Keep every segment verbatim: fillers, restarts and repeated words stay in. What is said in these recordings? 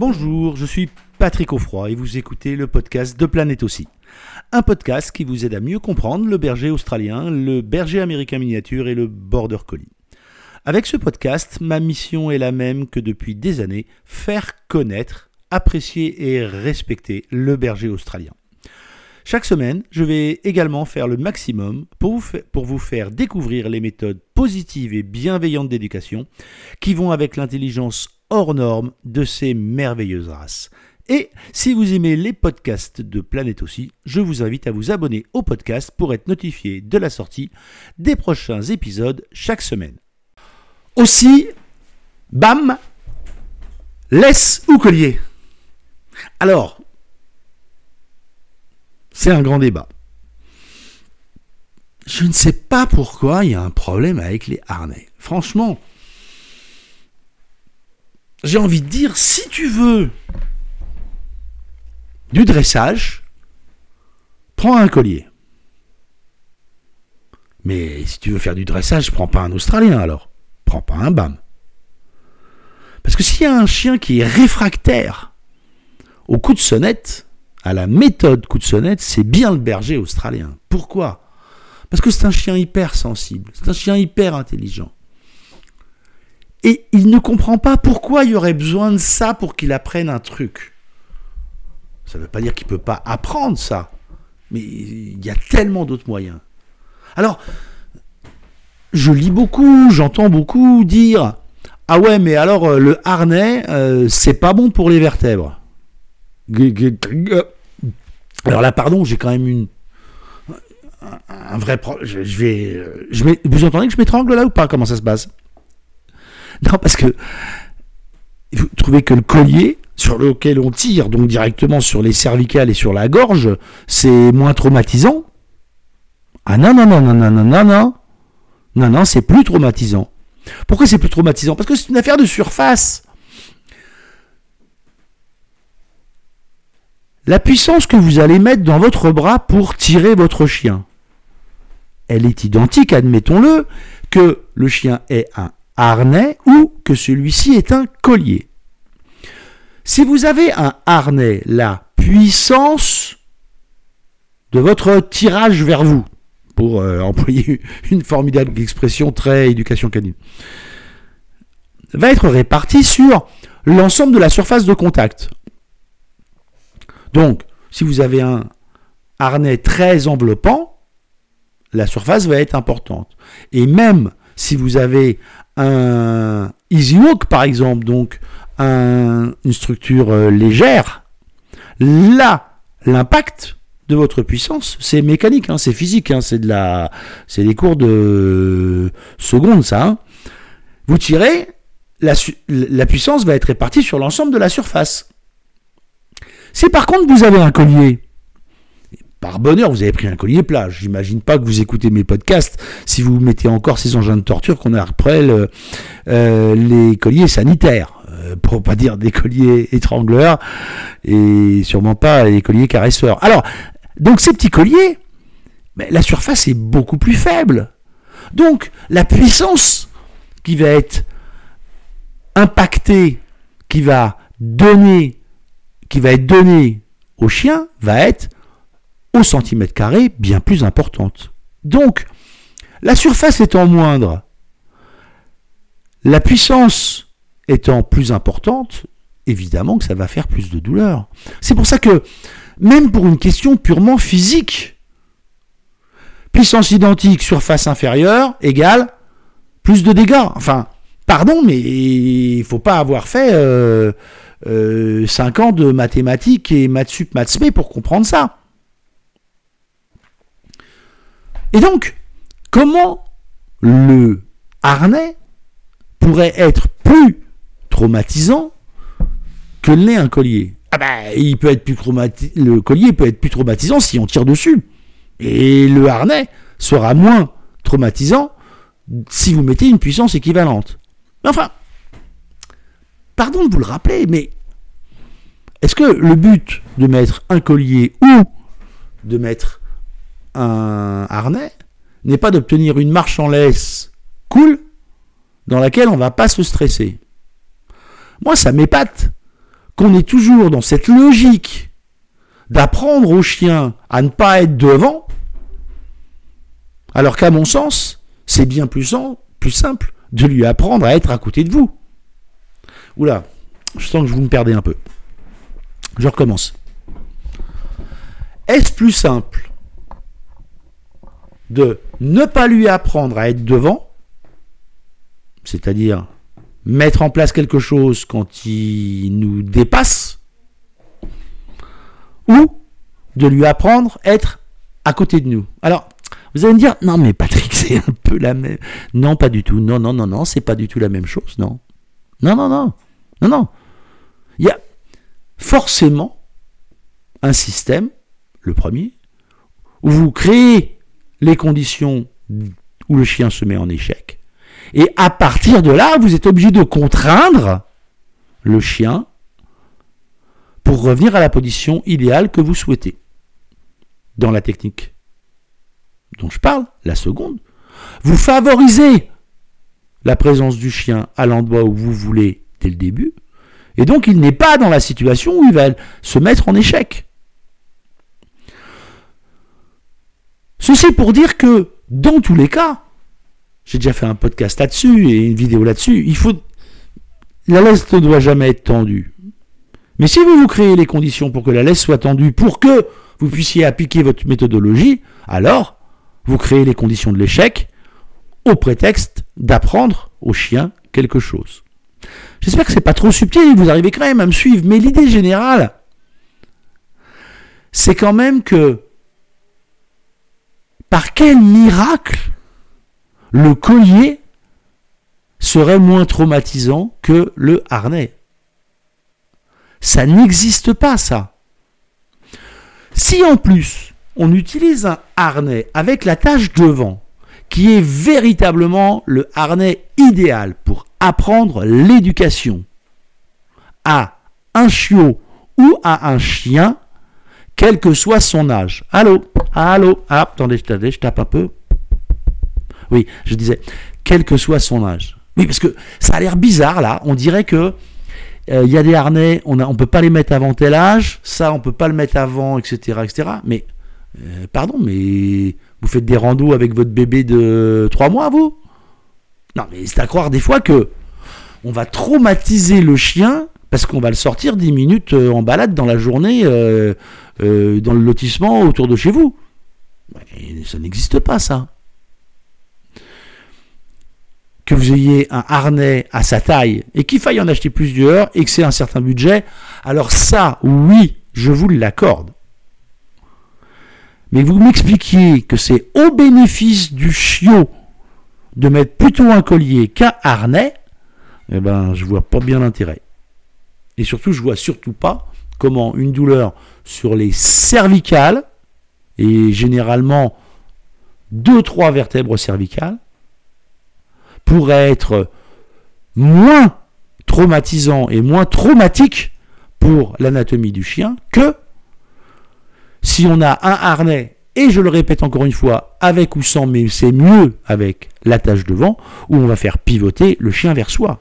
Bonjour, je suis Patrick Offroy et vous écoutez le podcast de Planète Aussie. Un podcast qui vous aide à mieux comprendre le berger australien, le berger américain miniature et le border collie. Avec ce podcast, ma mission est la même que depuis des années, faire connaître, apprécier et respecter le berger australien. Chaque semaine, je vais également faire le maximum pour vous, fa- pour vous faire découvrir les méthodes positives et bienveillantes d'éducation qui vont avec l'intelligence hors norme de ces merveilleuses races. Et si vous aimez les podcasts de Planète Aussie, je vous invite à vous abonner au podcast pour être notifié de la sortie des prochains épisodes chaque semaine. Aussi, bam, laisse ou collier? Alors, c'est un grand débat. Je ne sais pas pourquoi il y a un problème avec les harnais. Franchement, j'ai envie de dire, si tu veux du dressage, prends un collier. Mais si tu veux faire du dressage, prends pas un Australien alors. Prends pas un bam. Parce que s'il y a un chien qui est réfractaire au coup de sonnette, à la méthode coup de sonnette, c'est bien le berger australien. Pourquoi ? Parce que c'est un chien hyper sensible, c'est un chien hyper intelligent. Et il ne comprend pas pourquoi il y aurait besoin de ça pour qu'il apprenne un truc. Ça ne veut pas dire qu'il ne peut pas apprendre ça, mais il y a tellement d'autres moyens. Alors, je lis beaucoup, j'entends beaucoup dire « Ah ouais, mais alors le harnais, euh, c'est pas bon pour les vertèbres. » Alors là, pardon, j'ai quand même une un vrai pro... je, je vais je mets... vous entendez que je m'étrangle là ou pas? Comment ça se passe? Non, parce que vous trouvez que le collier sur lequel on tire donc directement sur les cervicales et sur la gorge, c'est moins traumatisant? Ah non non non non non non non non non non, c'est plus traumatisant. Pourquoi c'est plus traumatisant? Parce que c'est une affaire de surface. La puissance que vous allez mettre dans votre bras pour tirer votre chien, elle est identique, admettons-le, que le chien ait un harnais ou que celui-ci est un collier. Si vous avez un harnais, la puissance de votre tirage vers vous, pour euh, employer une formidable expression très éducation canine, va être répartie sur l'ensemble de la surface de contact. Donc, si vous avez un harnais très enveloppant, la surface va être importante. Et même si vous avez un Easy Walk, par exemple, donc un, une structure euh, légère, là, l'impact de votre puissance, c'est mécanique, hein, c'est physique, hein, c'est de la, c'est des cours de secondes, ça. Hein. Vous tirez, la, la puissance va être répartie sur l'ensemble de la surface. Si par contre vous avez un collier, par bonheur vous avez pris un collier plat, j'imagine pas que vous écoutez mes podcasts si vous mettez encore ces engins de torture qu'on a après le, euh, les colliers sanitaires, euh, pour pas dire des colliers étrangleurs et sûrement pas les colliers caresseurs. Alors, donc ces petits colliers, ben, la surface est beaucoup plus faible. Donc la puissance qui va être impactée, qui va donner... qui va être donnée au chien, va être au centimètre carré bien plus importante. Donc, la surface étant moindre, la puissance étant plus importante, évidemment que ça va faire plus de douleur. C'est pour ça que, même pour une question purement physique, puissance identique, surface inférieure, égale plus de dégâts. Enfin, pardon, mais il ne faut pas avoir fait... Euh, Euh, cinq ans de mathématiques et maths sup, maths spé pour comprendre ça. Et donc, comment le harnais pourrait être plus traumatisant que l'est un collier? Ah ben, il peut être plus traumati- le collier peut être plus traumatisant si on tire dessus. Et le harnais sera moins traumatisant si vous mettez une puissance équivalente. Enfin, pardon de vous le rappeler, mais est-ce que le but de mettre un collier ou de mettre un harnais n'est pas d'obtenir une marche en laisse cool dans laquelle on ne va pas se stresser? Moi, ça m'épate qu'on est toujours dans cette logique d'apprendre aux chiens à ne pas être devant, alors qu'à mon sens, c'est bien plus, en, plus simple de lui apprendre à être à côté de vous. Oula, je sens que vous me perdez un peu. Je recommence. Est-ce plus simple de ne pas lui apprendre à être devant, c'est-à-dire mettre en place quelque chose quand il nous dépasse, ou de lui apprendre à être à côté de nous? Alors, vous allez me dire, non mais Patrick, c'est un peu la même... Non, pas du tout. Non, non, non, non, c'est pas du tout la même chose, non. Non, non, non. Non, non. Il y a forcément un système, le premier, où vous créez les conditions où le chien se met en échec. Et à partir de là, vous êtes obligé de contraindre le chien pour revenir à la position idéale que vous souhaitez. Dans la technique dont je parle, la seconde, vous favorisez la présence du chien à l'endroit où vous voulez dès le début, et donc il n'est pas dans la situation où il va se mettre en échec. Ceci pour dire que, dans tous les cas, j'ai déjà fait un podcast là-dessus et une vidéo là-dessus, il faut... la laisse ne doit jamais être tendue. Mais si vous vous créez les conditions pour que la laisse soit tendue, pour que vous puissiez appliquer votre méthodologie, alors vous créez les conditions de l'échec au prétexte d'apprendre au chien quelque chose. J'espère que ce n'est pas trop subtil, vous arrivez quand même à me suivre, mais l'idée générale, c'est quand même que par quel miracle le collier serait moins traumatisant que le harnais? Ça n'existe pas, ça. Si en plus, on utilise un harnais avec la tâche devant, qui est véritablement le harnais idéal pour apprendre l'éducation à un chiot ou à un chien, quel que soit son âge. Allô, allô, ah, attendez, attendez, je tape un peu. Oui, je disais, quel que soit son âge. Oui, parce que ça a l'air bizarre, là. On dirait que euh, y a des harnais, on ne peut pas les mettre avant tel âge, ça, on ne peut pas le mettre avant, et cetera, et cetera. Mais, euh, pardon, mais vous faites des randos avec votre bébé de trois mois, vous? Non, mais c'est à croire des fois que on va traumatiser le chien parce qu'on va le sortir dix minutes en balade dans la journée, euh, euh, dans le lotissement autour de chez vous. Mais ça n'existe pas, ça. Que vous ayez un harnais à sa taille et qu'il faille en acheter plusieurs et que c'est un certain budget, alors ça, oui, je vous l'accorde. Mais vous m'expliquiez que c'est au bénéfice du chiot de mettre plutôt un collier qu'un harnais, eh ben, je vois pas bien l'intérêt. Et surtout, je vois surtout pas comment une douleur sur les cervicales et généralement deux trois vertèbres cervicales pourrait être moins traumatisant et moins traumatique pour l'anatomie du chien que si on a un harnais, et je le répète encore une fois, avec ou sans, mais c'est mieux avec l'attache devant, où on va faire pivoter le chien vers soi.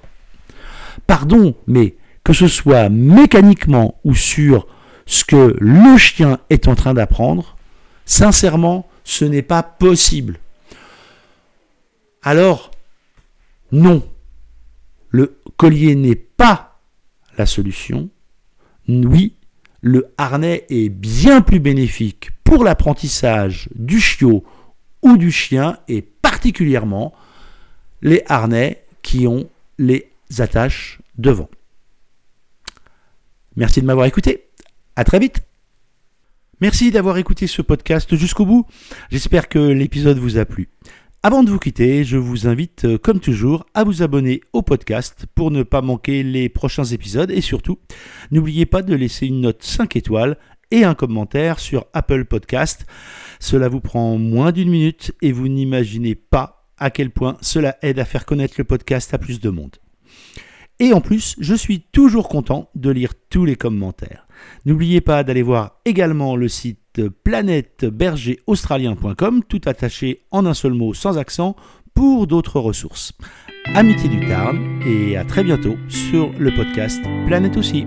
Pardon, mais que ce soit mécaniquement ou sur ce que le chien est en train d'apprendre, sincèrement, ce n'est pas possible. Alors, non, le collier n'est pas la solution. Oui, le harnais est bien plus bénéfique pour l'apprentissage du chiot ou du chien, et particulièrement les harnais qui ont les attaches devant. Merci de m'avoir écouté. À très vite. Merci d'avoir écouté ce podcast jusqu'au bout. J'espère que l'épisode vous a plu. Avant de vous quitter, je vous invite, comme toujours, à vous abonner au podcast pour ne pas manquer les prochains épisodes. Et surtout, n'oubliez pas de laisser une note cinq étoiles et un commentaire sur Apple Podcast. Cela vous prend moins d'une minute et vous n'imaginez pas à quel point cela aide à faire connaître le podcast à plus de monde. Et en plus, je suis toujours content de lire tous les commentaires. N'oubliez pas d'aller voir également le site planète berger australien point com, tout attaché en un seul mot sans accent, pour d'autres ressources. Amitié du Tarn, et à très bientôt sur le podcast Planète Aussie.